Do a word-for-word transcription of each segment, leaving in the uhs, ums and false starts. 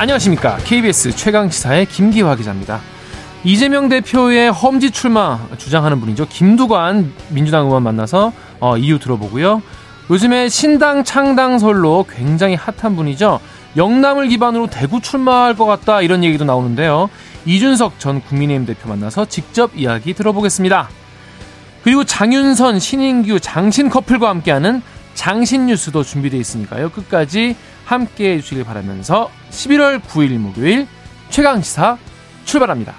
안녕하십니까. 케이비에스 최강시사의 김기화 기자입니다. 이재명 대표의 험지 출마 주장하는 분이죠. 김두관 민주당 의원 만나서 어, 이유 들어보고요. 요즘에 신당 창당설로 굉장히 핫한 분이죠. 영남을 기반으로 대구 출마할 것 같다 이런 얘기도 나오는데요. 이준석 전 국민의힘 대표 만나서 직접 이야기 들어보겠습니다. 그리고 장윤선, 신인규, 장신 커플과 함께하는 장신 뉴스도 준비되어 있으니까요. 끝까지 함께해 주시길 바라면서 십일월 구일 목요일 최강시사 출발합니다.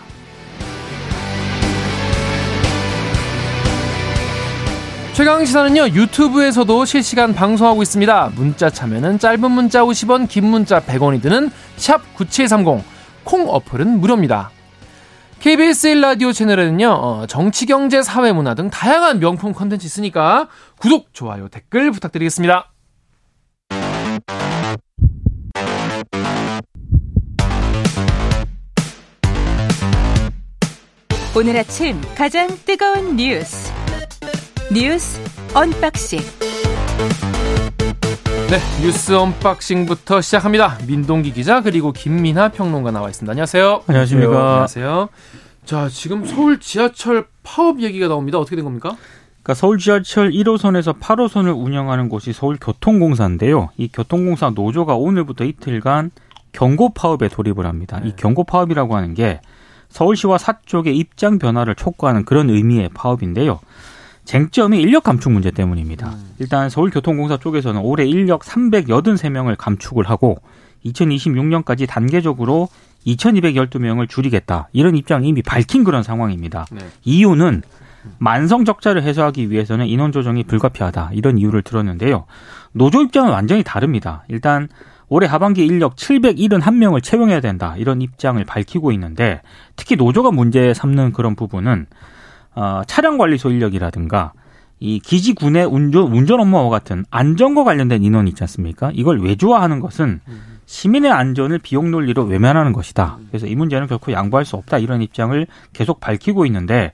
최강시사는요, 유튜브에서도 실시간 방송하고 있습니다. 문자 참여는 짧은 문자 오십 원, 긴 문자 백 원이 드는 샵 구칠삼공, 콩 어플은 무료입니다. 케이비에스 일 라디오 채널에는요, 어, 정치, 경제, 사회, 문화 등 다양한 명품 콘텐츠 있으니까 구독, 좋아요, 댓글 부탁드리겠습니다. 오늘 아침 가장 뜨거운 뉴스. 뉴스 언박싱. 네, 뉴스 언박싱부터 시작합니다. 민동기 기자 그리고 김민하 평론가 나와 있습니다. 안녕하세요. 안녕하십니까. 안녕하세요. 자, 지금 서울 지하철 파업 얘기가 나옵니다. 어떻게 된 겁니까? 그러니까 서울 지하철 일호선에서 팔호선을 운영하는 곳이 서울 교통공사인데요. 이 교통공사 노조가 오늘부터 이틀간 경고 파업에 돌입을 합니다. 네. 이 경고 파업이라고 하는 게 서울시와 사쪽의 입장 변화를 촉구하는 그런 의미의 파업인데요. 쟁점이 인력 감축 문제 때문입니다. 일단 서울교통공사 쪽에서는 올해 인력 삼백팔십삼 명을 감축을 하고 이천이십육년까지 단계적으로 이천이백십이 명을 줄이겠다. 이런 입장을 이미 밝힌 그런 상황입니다. 네. 이유는 만성 적자를 해소하기 위해서는 인원 조정이 불가피하다. 이런 이유를 들었는데요. 노조 입장은 완전히 다릅니다. 일단 올해 하반기 인력 칠백칠십일 명을 채용해야 된다. 이런 입장을 밝히고 있는데, 특히 노조가 문제 삼는 그런 부분은 어, 차량관리소 인력이라든가 이 기지군의 운전, 운전 업무와 같은 안전과 관련된 인원이 있지 않습니까? 이걸 외주화하는 것은 시민의 안전을 비용 논리로 외면하는 것이다. 그래서 이 문제는 결코 양보할 수 없다. 이런 입장을 계속 밝히고 있는데,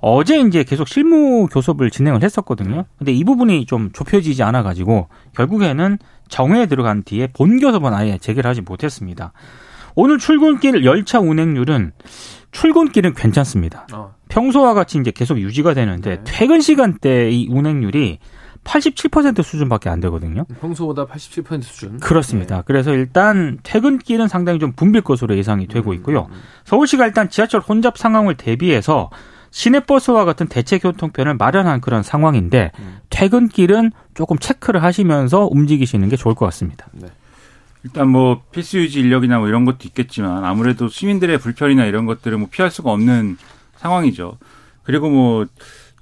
어제 이제 계속 실무 교섭을 진행을 했었거든요. 근데 이 부분이 좀 좁혀지지 않아가지고 결국에는 정회에 들어간 뒤에 본 교섭은 아예 재개를 하지 못했습니다. 오늘 출근길 열차 운행률은 출근길은 괜찮습니다. 어. 평소와 같이 이제 계속 유지가 되는데, 네. 퇴근 시간대 이 운행률이 팔십칠 퍼센트 수준밖에 안 되거든요. 평소보다 팔십칠 퍼센트 수준. 그렇습니다. 네. 그래서 일단 퇴근길은 상당히 좀 붐빌 것으로 예상이 되고 있고요. 음, 음. 서울시가 일단 지하철 혼잡 상황을 대비해서 시내버스와 같은 대체 교통편을 마련한 그런 상황인데, 음. 퇴근길은 조금 체크를 하시면서 움직이시는 게 좋을 것 같습니다. 네. 일단 뭐 필수 유지 인력이나 뭐 이런 것도 있겠지만 아무래도 시민들의 불편이나 이런 것들을 뭐 피할 수가 없는 상황이죠. 그리고 뭐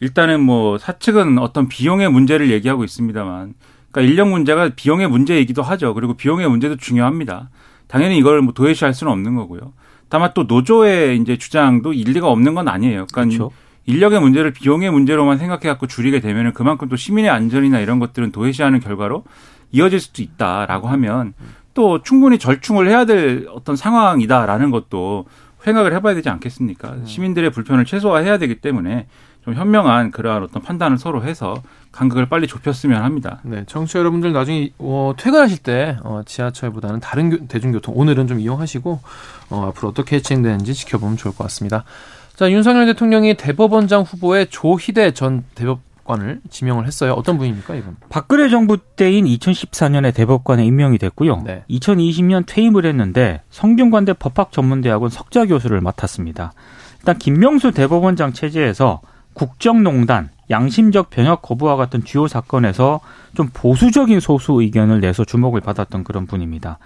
일단은 뭐 사측은 어떤 비용의 문제를 얘기하고 있습니다만, 그러니까 인력 문제가 비용의 문제이기도 하죠. 그리고 비용의 문제도 중요합니다. 당연히 이걸 뭐 도외시할 수는 없는 거고요. 다만 또 노조의 이제 주장도 일리가 없는 건 아니에요. 그러니까 그렇죠. 인력의 문제를 비용의 문제로만 생각해 갖고 줄이게 되면은 그만큼 또 시민의 안전이나 이런 것들은 도외시하는 결과로 이어질 수도 있다라고 하면, 또 충분히 절충을 해야 될 어떤 상황이다라는 것도 생각을 해봐야 되지 않겠습니까? 시민들의 불편을 최소화해야 되기 때문에 좀 현명한 그러한 어떤 판단을 서로 해서 간극을 빨리 좁혔으면 합니다. 네, 청취자 여러분들 나중에 어, 퇴근하실 때 어, 지하철보다는 다른 교, 대중교통 오늘은 좀 이용하시고 어, 앞으로 어떻게 진행되는지 지켜보면 좋을 것 같습니다. 자, 윤석열 대통령이 대법원장 후보에 조희대 전 대법 관을 지명을 했어요. 어떤 분입니까, 이분? 박근혜 정부 때인 이천십사년에 대법관에 임명이 됐고요. 네. 이천이십년 퇴임을 했는데 성균관대 법학전문대학원 석좌 교수를 맡았습니다. 일단 김명수 대법원장 체제에서 국정농단, 양심적 변혁 거부와 같은 주요 사건에서 좀 보수적인 소수 의견을 내서 주목을 받았던 그런 분입니다.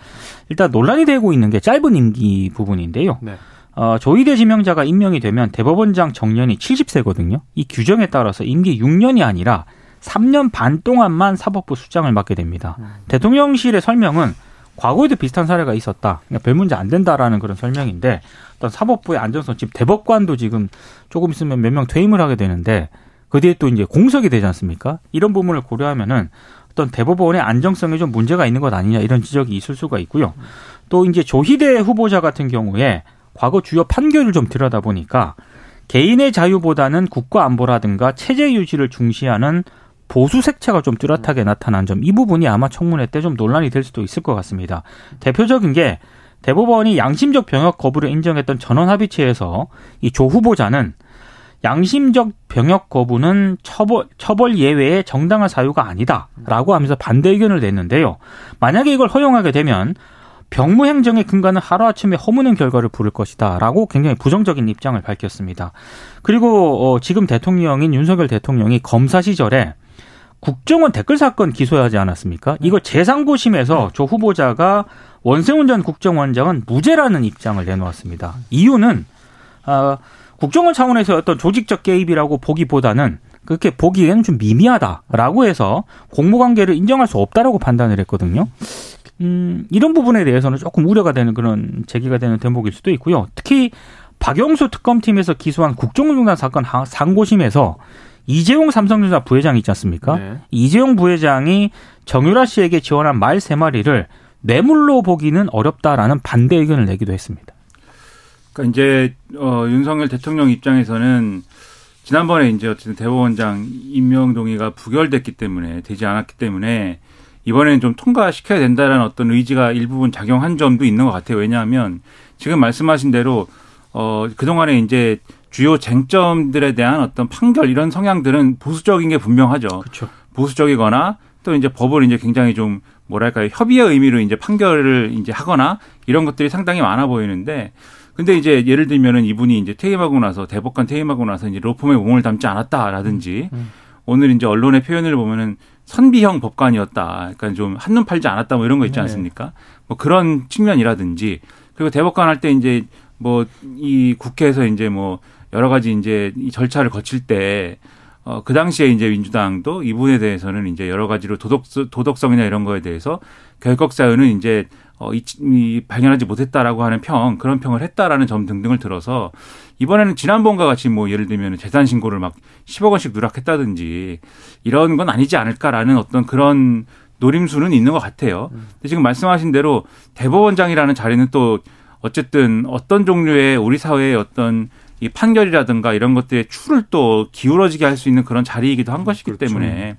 일단 논란이 되고 있는 게 짧은 임기 부분인데요. 네. 어, 조희대 지명자가 임명이 되면 대법원장 정년이 칠십 세거든요. 이 규정에 따라서 임기 육 년이 아니라 삼 년 반 동안만 사법부 수장을 맡게 됩니다. 음. 대통령실의 설명은 과거에도 비슷한 사례가 있었다. 그러니까 별 문제 안 된다라는 그런 설명인데, 일단 사법부의 안전성, 지금 대법관도 지금 조금 있으면 몇 명 퇴임을 하게 되는데 그 뒤에 또 이제 공석이 되지 않습니까? 이런 부분을 고려하면은 어떤 대법원의 안정성에 좀 문제가 있는 것 아니냐 이런 지적이 있을 수가 있고요. 또 이제 조희대 후보자 같은 경우에 과거 주요 판결을 좀 들여다보니까 개인의 자유보다는 국가 안보라든가 체제 유지를 중시하는 보수 색채가 좀 뚜렷하게 나타난 점, 이 부분이 아마 청문회 때 좀 논란이 될 수도 있을 것 같습니다. 대표적인 게 대법원이 양심적 병역 거부를 인정했던 전원합의체에서 이 조 후보자는 양심적 병역 거부는 처벌, 처벌 예외의 정당한 사유가 아니다라고 하면서 반대 의견을 냈는데요. 만약에 이걸 허용하게 되면 병무 행정의 근간은 하루아침에 허무는 결과를 부를 것이다라고 굉장히 부정적인 입장을 밝혔습니다. 그리고 어, 지금 대통령인 윤석열 대통령이 검사 시절에 국정원 댓글 사건 기소하지 않았습니까? 이거 재상고심에서 조 후보자가 원세훈 전 국정원장은 무죄라는 입장을 내놓았습니다. 이유는 어, 국정원 차원에서 어떤 조직적 개입이라고 보기보다는 그렇게 보기에는 좀 미미하다라고 해서 공모관계를 인정할 수 없다라고 판단을 했거든요. 음, 이런 부분에 대해서는 조금 우려가 되는 그런 제기가 되는 대목일 수도 있고요. 특히 박영수 특검팀에서 기소한 국정농단 사건 상고심에서 이재용 삼성전자 부회장 있지 않습니까? 네. 이재용 부회장이 정유라 씨에게 지원한 말 세 마리를 뇌물로 보기는 어렵다라는 반대 의견을 내기도 했습니다. 그러니까 이제 어, 윤석열 대통령 입장에서는 지난번에 이제 어쨌든 대법원장 임명 동의가 부결됐기 때문에 되지 않았기 때문에. 이번에는 좀 통과시켜야 된다라는 어떤 의지가 일부분 작용한 점도 있는 것 같아요. 왜냐하면 지금 말씀하신 대로 어 그동안에 이제 주요 쟁점들에 대한 어떤 판결 이런 성향들은 보수적인 게 분명하죠. 그렇죠. 보수적이거나 또 이제 법을 이제 굉장히 좀 뭐랄까요 협의의 의미로 이제 판결을 이제 하거나 이런 것들이 상당히 많아 보이는데, 근데 이제 예를 들면은 이분이 이제 퇴임하고 나서 대법관 퇴임하고 나서 이제 로펌에 몸을 담지 않았다라든지. 음. 오늘 이제 언론의 표현을 보면은 선비형 법관이었다. 그러니까 좀 한눈 팔지 않았다 뭐 이런 거 있지 않습니까? 뭐 그런 측면이라든지 그리고 대법관 할 때 이제 뭐 이 국회에서 이제 뭐 여러 가지 이제 이 절차를 거칠 때 어 그 당시에 이제 민주당도 이분에 대해서는 이제 여러 가지로 도덕 도덕성이나 이런 거에 대해서 결격 사유는 이제 어, 이, 이 발견하지 못했다라고 하는 평, 그런 평을 했다라는 점 등등을 들어서 이번에는 지난번과 같이 뭐 예를 들면 재산 신고를 막 십억 원씩 누락했다든지 이런 건 아니지 않을까라는 어떤 그런 노림수는 있는 것 같아요. 근데 지금 말씀하신 대로 대법원장이라는 자리는 또 어쨌든 어떤 종류의 우리 사회의 어떤 이 판결이라든가 이런 것들의 추를 또 기울어지게 할 수 있는 그런 자리이기도 한 것이기 그렇죠. 때문에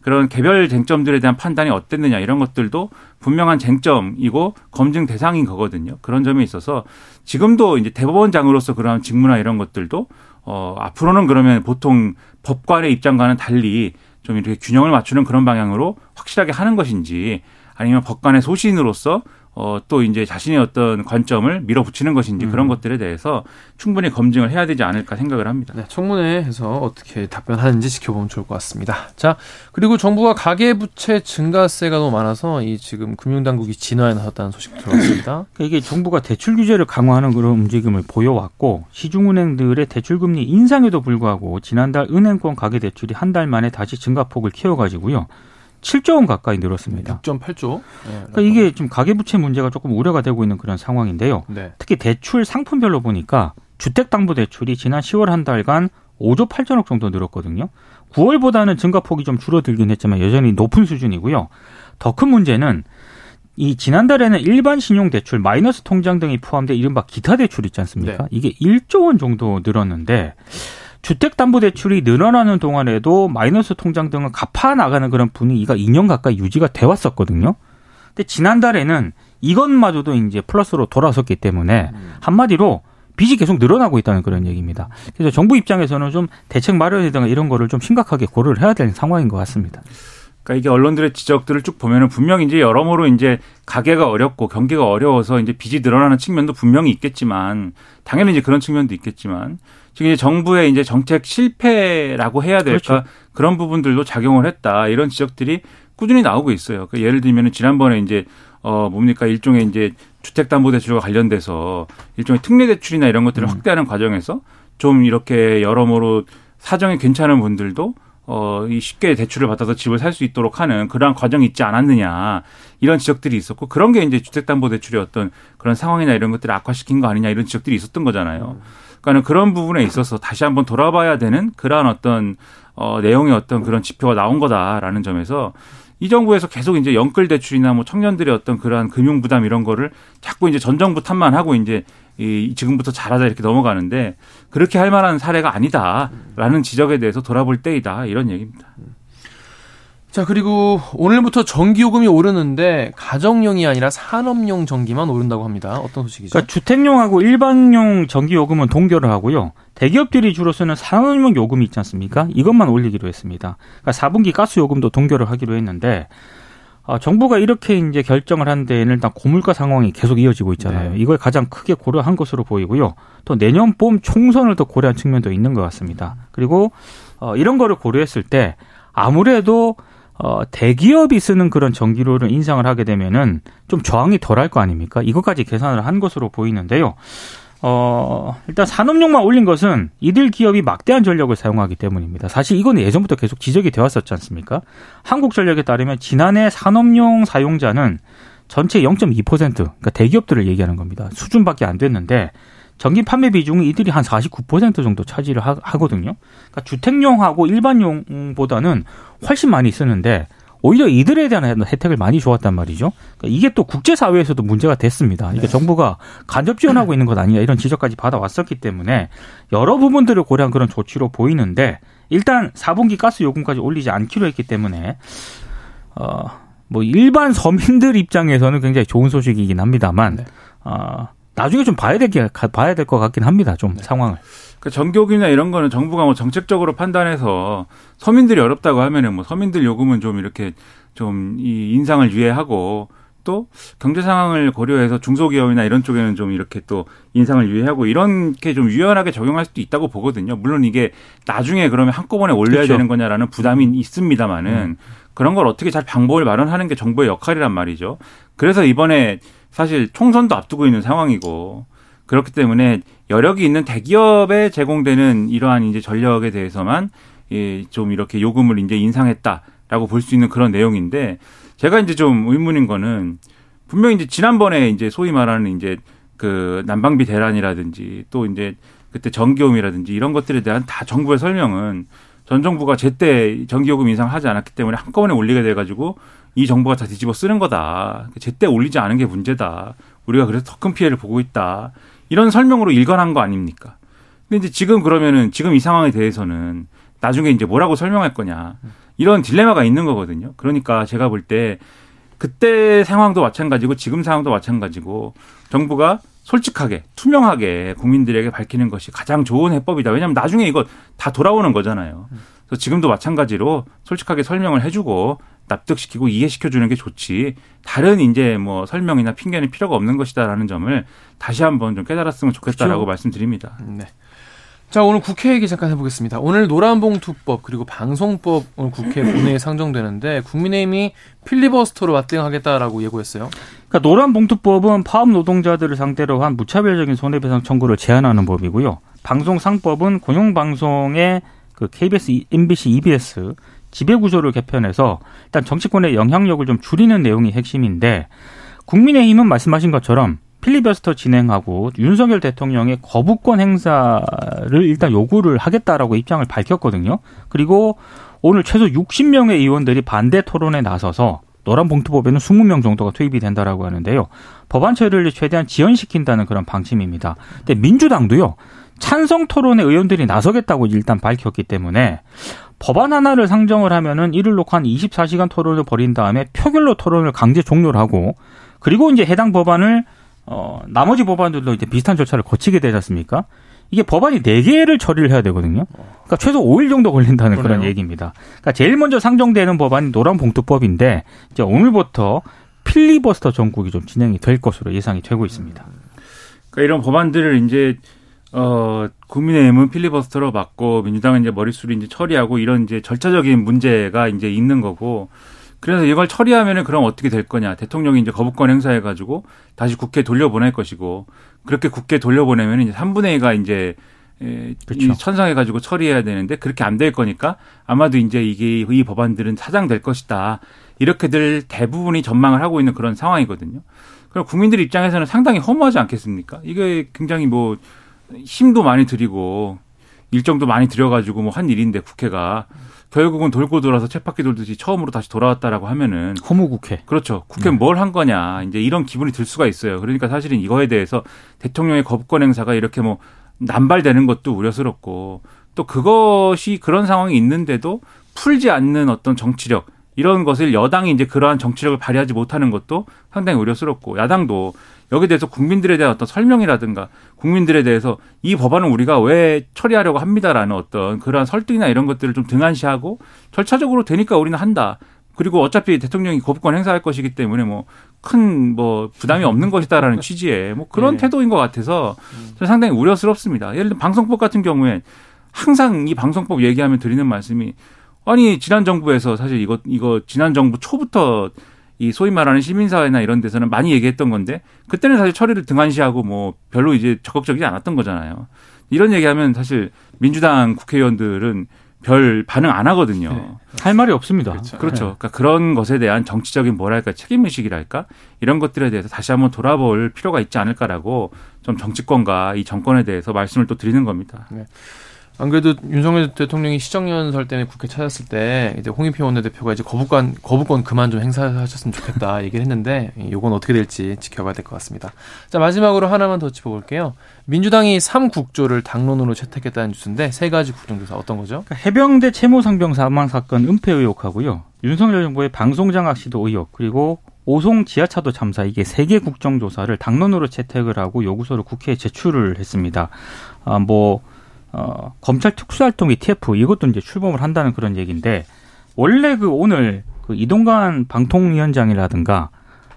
그런 개별 쟁점들에 대한 판단이 어땠느냐 이런 것들도 분명한 쟁점이고 검증 대상인 거거든요. 그런 점에 있어서 지금도 이제 대법원장으로서 그러한 직무나 이런 것들도 어, 앞으로는 그러면 보통 법관의 입장과는 달리 좀 이렇게 균형을 맞추는 그런 방향으로 확실하게 하는 것인지 아니면 법관의 소신으로서 어, 또 이제 자신의 어떤 관점을 밀어붙이는 것인지 음. 그런 것들에 대해서 충분히 검증을 해야 되지 않을까 생각을 합니다. 네, 청문회에서 어떻게 답변하는지 지켜보면 좋을 것 같습니다. 자, 그리고 정부가 가계부채 증가세가 너무 많아서 이 지금 금융당국이 진화에 나섰다는 소식 들어왔습니다. 이게 정부가 대출 규제를 강화하는 그런 움직임을 보여왔고 시중은행들의 대출금리 인상에도 불구하고 지난달 은행권 가계대출이 한 달 만에 다시 증가폭을 키워가지고요. 칠조 원 가까이 늘었습니다. 육 점 팔 조. 네, 그러니까 이게 지금 가계부채 문제가 조금 우려가 되고 있는 그런 상황인데요. 네. 특히 대출 상품별로 보니까 주택담보대출이 지난 시월 한 달간 오조 팔천억 정도 늘었거든요. 구월보다는 증가폭이 좀 줄어들긴 했지만 여전히 높은 수준이고요. 더 큰 문제는 이 지난달에는 일반 신용대출, 마이너스 통장 등이 포함된 이른바 기타대출 있지 않습니까? 네. 이게 일조 원 정도 늘었는데 주택담보대출이 늘어나는 동안에도 마이너스 통장 등을 갚아나가는 그런 분위기가 이 년 가까이 유지가 되었었거든요. 근데 지난달에는 이것마저도 이제 플러스로 돌아섰기 때문에 한마디로 빚이 계속 늘어나고 있다는 그런 얘기입니다. 그래서 정부 입장에서는 좀 대책 마련이든가 이런 거를 좀 심각하게 고려를 해야 되는 상황인 것 같습니다. 그러니까 이게 언론들의 지적들을 쭉 보면은 분명히 이제 여러모로 이제 가계가 어렵고 경기가 어려워서 이제 빚이 늘어나는 측면도 분명히 있겠지만 당연히 이제 그런 측면도 있겠지만 지금 이제 정부의 이제 정책 실패라고 해야 될까 그렇죠. 그런 부분들도 작용을 했다 이런 지적들이 꾸준히 나오고 있어요. 그러니까 예를 들면은 지난번에 이제 어 뭡니까 일종의 이제 주택담보대출과 관련돼서 일종의 특례대출이나 이런 것들을 음. 확대하는 과정에서 좀 이렇게 여러모로 사정이 괜찮은 분들도 어, 이 쉽게 대출을 받아서 집을 살 수 있도록 하는 그러한 과정이 있지 않았느냐 이런 지적들이 있었고 그런 게 이제 주택담보대출의 어떤 그런 상황이나 이런 것들을 악화시킨 거 아니냐 이런 지적들이 있었던 거잖아요. 그러니까 그런 부분에 있어서 다시 한번 돌아봐야 되는 그러한 어떤 어, 내용의 어떤 그런 지표가 나온 거다라는 점에서 이 정부에서 계속 이제 연끌 대출이나 뭐 청년들의 어떤 그러한 금융 부담 이런 거를 자꾸 이제 전 정부 탓만 하고 이제 이 지금부터 잘하자 이렇게 넘어가는데 그렇게 할 만한 사례가 아니다라는 지적에 대해서 돌아볼 때이다 이런 얘기입니다. 자, 그리고 오늘부터 전기요금이 오르는데 가정용이 아니라 산업용 전기만 오른다고 합니다. 어떤 소식이죠? 그러니까 주택용하고 일반용 전기요금은 동결을 하고요. 대기업들이 주로 쓰는 산업용 요금이 있지 않습니까? 이것만 올리기로 했습니다. 그러니까 사분기 가스요금도 동결을 하기로 했는데 아, 정부가 이렇게 이제 결정을 한 데에는 일단 고물가 상황이 계속 이어지고 있잖아요. 네. 이걸 가장 크게 고려한 것으로 보이고요. 또 내년 봄 총선을 더 고려한 측면도 있는 것 같습니다. 그리고 어, 이런 거를 고려했을 때 아무래도 어, 대기업이 쓰는 그런 전기료를 인상을 하게 되면은 좀 저항이 덜할 거 아닙니까? 이것까지 계산을 한 것으로 보이는데요. 어, 일단 산업용만 올린 것은 이들 기업이 막대한 전력을 사용하기 때문입니다. 사실 이건 예전부터 계속 지적이 되었었지 않습니까? 한국전력에 따르면 지난해 산업용 사용자는 전체 영 점 이 퍼센트, 그러니까 대기업들을 얘기하는 겁니다. 수준밖에 안 됐는데 전기 판매 비중은 이들이 한 사십구 퍼센트 정도 차지를 하거든요. 그러니까 주택용하고 일반용보다는 훨씬 많이 쓰는데 오히려 이들에 대한 혜택을 많이 주었단 말이죠. 그러니까 이게 또 국제사회에서도 문제가 됐습니다. 이게 네. 정부가 간접 지원하고 있는 것 아니냐 이런 지적까지 받아왔었기 때문에 여러 부분들을 고려한 그런 조치로 보이는데 일단 사분기 가스요금까지 올리지 않기로 했기 때문에 어, 뭐 일반 서민들 입장에서는 굉장히 좋은 소식이긴 합니다만 네. 어, 나중에 좀 봐야 될 게, 봐야 될 것 같긴 합니다. 좀 네. 상황을. 그 전기요금이나 이런 거는 정부가 뭐 정책적으로 판단해서 서민들이 어렵다고 하면은 뭐 서민들 요금은 좀 이렇게 좀 이 인상을 유예하고 또 경제 상황을 고려해서 중소기업이나 이런 쪽에는 좀 이렇게 또 인상을 유예하고 이렇게 좀 유연하게 적용할 수도 있다고 보거든요. 물론 이게 나중에 그러면 한꺼번에 올려야 그렇죠. 되는 거냐라는 부담이 있습니다만은 음. 그런 걸 어떻게 잘 방법을 마련하는 게 정부의 역할이란 말이죠. 그래서 이번에 사실 총선도 앞두고 있는 상황이고 그렇기 때문에 여력이 있는 대기업에 제공되는 이러한 이제 전력에 대해서만 예, 좀 이렇게 요금을 이제 인상했다라고 볼 수 있는 그런 내용인데 제가 이제 좀 의문인 거는 분명히 이제 지난번에 이제 소위 말하는 이제 그 난방비 대란이라든지 또 이제 그때 전기요금이라든지 이런 것들에 대한 다 정부의 설명은 전 정부가 제때 전기요금 인상하지 않았기 때문에 한꺼번에 올리게 돼가지고 이 정부가 다 뒤집어 쓰는 거다. 제때 올리지 않은 게 문제다. 우리가 그래서 더 큰 피해를 보고 있다. 이런 설명으로 일관한 거 아닙니까? 근데 이제 지금 그러면은 지금 이 상황에 대해서는 나중에 이제 뭐라고 설명할 거냐. 이런 딜레마가 있는 거거든요. 그러니까 제가 볼 때 그때 상황도 마찬가지고 지금 상황도 마찬가지고 정부가 솔직하게 투명하게 국민들에게 밝히는 것이 가장 좋은 해법이다. 왜냐하면 나중에 이거 다 돌아오는 거잖아요. 그래서 지금도 마찬가지로 솔직하게 설명을 해주고 납득시키고 이해시켜주는 게 좋지 다른 이제 뭐 설명이나 핑계는 필요가 없는 것이다라는 점을 다시 한번 좀 깨달았으면 좋겠다라고 그렇죠? 말씀드립니다. 네. 자, 오늘 국회 얘기 잠깐 해보겠습니다. 오늘 노란봉투법 그리고 방송법 오늘 국회 본회의에 상정되는데 국민의힘이 필리버스터로 맞대응하겠다라고 예고했어요. 그러니까 노란봉투법은 파업 노동자들을 상대로 한 무차별적인 손해배상 청구를 제한하는 법이고요. 방송상법은 공영방송의 그 케이비에스, 엠비씨, 이비에스 지배구조를 개편해서 일단 정치권의 영향력을 좀 줄이는 내용이 핵심인데 국민의힘은 말씀하신 것처럼 필리버스터 진행하고 윤석열 대통령의 거부권 행사를 일단 요구를 하겠다라고 입장을 밝혔거든요. 그리고 오늘 최소 육십 명의 의원들이 반대 토론에 나서서 노란봉투법에는 이십 명 정도가 투입이 된다라고 하는데요. 법안 처리를 최대한 지연시킨다는 그런 방침입니다. 근데 민주당도요. 찬성 토론에 의원들이 나서겠다고 일단 밝혔기 때문에 법안 하나를 상정을 하면은 이를 놓고 한 이십사 시간 토론을 벌인 다음에 표결로 토론을 강제 종료를 하고 그리고 이제 해당 법안을 어, 나머지 법안들도 이제 비슷한 절차를 거치게 되지 않습니까? 이게 법안이 네 개를 처리를 해야 되거든요. 그러니까 최소 오 일 정도 걸린다는 그러네요. 그런 얘기입니다. 그러니까 제일 먼저 상정되는 법안이 노란봉투법인데 이제 오늘부터 필리버스터 전국이 좀 진행이 될 것으로 예상이 되고 있습니다. 그러니까 이런 법안들을 이제 어, 국민의힘은 필리버스터로 맞고 민주당은 이제 머릿수를 이제 처리하고 이런 이제 절차적인 문제가 이제 있는 거고 그래서 이걸 처리하면은 그럼 어떻게 될 거냐. 대통령이 이제 거부권 행사해가지고 다시 국회에 돌려보낼 것이고 그렇게 국회에 돌려보내면은 이제 삼분의 이가 이제 그렇죠. 천상해가지고 처리해야 되는데 그렇게 안 될 거니까 아마도 이제 이게 이 법안들은 사장될 것이다. 이렇게들 대부분이 전망을 하고 있는 그런 상황이거든요. 그럼 국민들 입장에서는 상당히 허무하지 않겠습니까? 이게 굉장히 뭐 힘도 많이 들이고 일정도 많이 들여가지고 뭐 한 일인데 국회가 결국은 돌고 돌아서 쳇바퀴 돌듯이 처음으로 다시 돌아왔다라고 하면은 허무국회. 그렇죠. 국회는 네. 뭘 한 거냐. 이제 이런 기분이 들 수가 있어요. 그러니까 사실은 이거에 대해서 대통령의 거부권 행사가 이렇게 뭐 남발되는 것도 우려스럽고 또 그것이 그런 상황이 있는데도 풀지 않는 어떤 정치력 이런 것을 여당이 이제 그러한 정치력을 발휘하지 못하는 것도 상당히 우려스럽고 야당도 여기에 대해서 국민들에 대한 어떤 설명이라든가 국민들에 대해서 이 법안은 우리가 왜 처리하려고 합니다라는 어떤 그러한 설득이나 이런 것들을 좀 등한시하고 절차적으로 되니까 우리는 한다. 그리고 어차피 대통령이 거부권 행사할 것이기 때문에 뭐 큰 뭐 부담이 없는 것이다라는 취지의 뭐 그런 네. 태도인 것 같아서 저는 상당히 우려스럽습니다. 예를 들면 방송법 같은 경우엔 항상 이 방송법 얘기하면 드리는 말씀이 아니 지난 정부에서 사실 이거 이거 지난 정부 초부터 이 소위 말하는 시민사회나 이런 데서는 많이 얘기했던 건데 그때는 사실 처리를 등한시하고 뭐 별로 이제 적극적이지 않았던 거잖아요. 이런 얘기하면 사실 민주당 국회의원들은 별 반응 안 하거든요. 네. 할 말이 없습니다. 그렇죠. 그렇죠. 그러니까 그런 것에 대한 정치적인 뭐랄까 책임의식이랄까 이런 것들에 대해서 다시 한번 돌아볼 필요가 있지 않을까라고 좀 정치권과 이 정권에 대해서 말씀을 또 드리는 겁니다. 네. 안 그래도 윤석열 대통령이 시정연설 때문에 국회 찾았을 때 이제 홍익표 원내대표가 이제 거부권 거부권 그만 좀 행사하셨으면 좋겠다 얘기를 했는데 이건 어떻게 될지 지켜봐야 될 것 같습니다. 자 마지막으로 하나만 더 짚어볼게요. 민주당이 삼 국조를 당론으로 채택했다는 뉴스인데 세 가지 국정조사 어떤 거죠? 그러니까 해병대 채무 상병 사망 사건 은폐 의혹하고요. 윤석열 정부의 방송장악 시도 의혹 그리고 오송 지하차도 참사 이게 세 개 국정조사를 당론으로 채택을 하고 요구서를 국회에 제출을 했습니다. 아 뭐. 어, 검찰 특수활동비 티에프 이것도 이제 출범을 한다는 그런 얘기인데 원래 그 오늘 그 이동관 방통위원장이라든가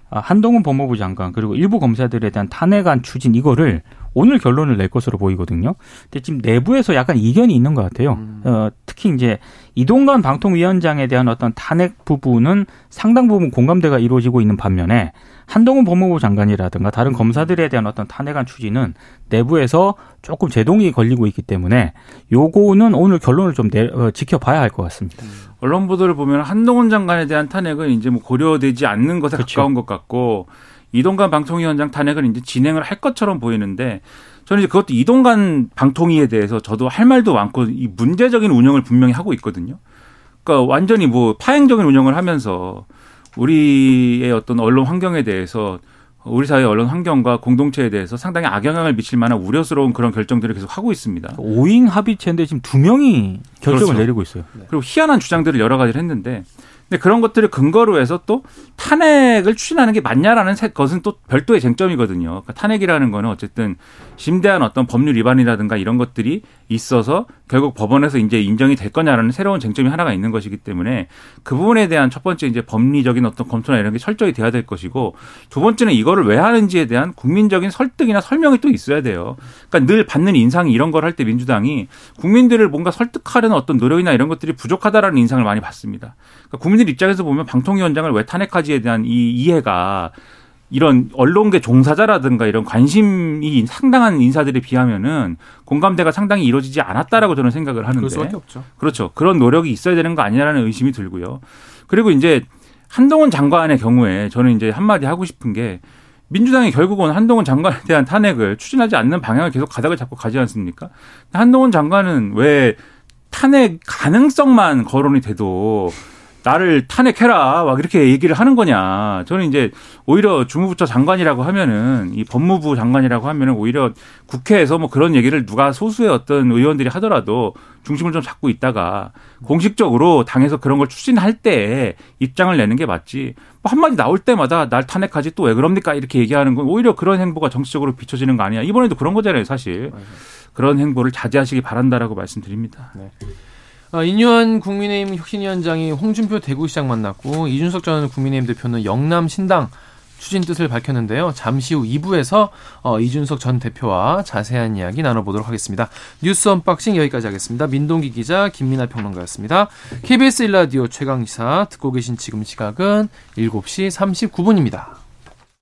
한동훈 법무부 장관 그리고 일부 검사들에 대한 탄핵안 추진 이거를 오늘 결론을 낼 것으로 보이거든요. 근데 지금 내부에서 약간 이견이 있는 것 같아요. 음. 어, 특히 이제 이동관 방통위원장에 대한 어떤 탄핵 부분은 상당 부분 공감대가 이루어지고 있는 반면에 한동훈 법무부 장관이라든가 다른 검사들에 대한 어떤 탄핵안 추진은 내부에서 조금 제동이 걸리고 있기 때문에 요거는 오늘 결론을 좀 내, 어, 지켜봐야 할 것 같습니다. 음. 언론 보도를 보면 한동훈 장관에 대한 탄핵은 이제 뭐 고려되지 않는 것에 그렇죠. 가까운 것 같고 이동관 방통위원장 탄핵을 이제 진행을 할 것처럼 보이는데 저는 이제 그것도 이동관 방통위에 대해서 저도 할 말도 많고 이 문제적인 운영을 분명히 하고 있거든요. 그러니까 완전히 뭐 파행적인 운영을 하면서 우리의 어떤 언론 환경에 대해서 우리 사회 언론 환경과 공동체에 대해서 상당히 악영향을 미칠 만한 우려스러운 그런 결정들을 계속 하고 있습니다. 오인 합의체인데 지금 두 명이 결정을 그렇죠. 내리고 있어요. 그리고 희한한 주장들을 여러 가지를 했는데 근데 그런 것들을 근거로 해서 또 탄핵을 추진하는 게 맞냐라는 것은 또 별도의 쟁점이거든요. 그러니까 탄핵이라는 거는 어쨌든 심대한 어떤 법률 위반이라든가 이런 것들이 있어서 결국 법원에서 이제 인정이 될 거냐라는 새로운 쟁점이 하나가 있는 것이기 때문에 그 부분에 대한 첫 번째 이제 법리적인 어떤 검토나 이런 게 철저히 돼야 될 것이고 두 번째는 이거를 왜 하는지에 대한 국민적인 설득이나 설명이 또 있어야 돼요. 그러니까 늘 받는 인상이 이런 걸 할 때 민주당이 국민들을 뭔가 설득하려는 어떤 노력이나 이런 것들이 부족하다라는 인상을 많이 받습니다. 그러니까 국민 국민들 입장에서 보면 방통위원장을 왜 탄핵하지에 대한 이 이해가 이런 언론계 종사자라든가 이런 관심이 상당한 인사들에 비하면은 공감대가 상당히 이루어지지 않았다라고 저는 생각을 하는데. 그럴 수밖에 없죠. 그렇죠. 그런 노력이 있어야 되는 거 아니냐라는 의심이 들고요. 그리고 이제 한동훈 장관의 경우에 저는 이제 한마디 하고 싶은 게 민주당이 결국은 한동훈 장관에 대한 탄핵을 추진하지 않는 방향을 계속 가닥을 잡고 가지 않습니까? 한동훈 장관은 왜 탄핵 가능성만 거론이 돼도 나를 탄핵해라 막 이렇게 얘기를 하는 거냐. 저는 이제 오히려 주무부처 장관이라고 하면은 이 법무부 장관이라고 하면은 오히려 국회에서 뭐 그런 얘기를 누가 소수의 어떤 의원들이 하더라도 중심을 좀 잡고 있다가 공식적으로 당에서 그런 걸 추진할 때 입장을 내는 게 맞지. 뭐 한마디 나올 때마다 날 탄핵하지 또 왜 그럽니까 이렇게 얘기하는 건 오히려 그런 행보가 정치적으로 비춰지는 거 아니야. 이번에도 그런 거잖아요 사실. 그런 행보를 자제하시기 바란다라고 말씀드립니다. 네. 인유한 국민의힘 혁신위원장이 홍준표 대구시장 만났고 이준석 전 국민의힘 대표는 영남 신당 추진 뜻을 밝혔는데요. 잠시 후 이 부에서 이준석 전 대표와 자세한 이야기 나눠보도록 하겠습니다. 뉴스 언박싱 여기까지 하겠습니다. 민동기 기자, 김민하 평론가였습니다. 케이비에스 일 라디오 최강시사 듣고 계신 지금 시각은 일곱 시 삼십구 분입니다.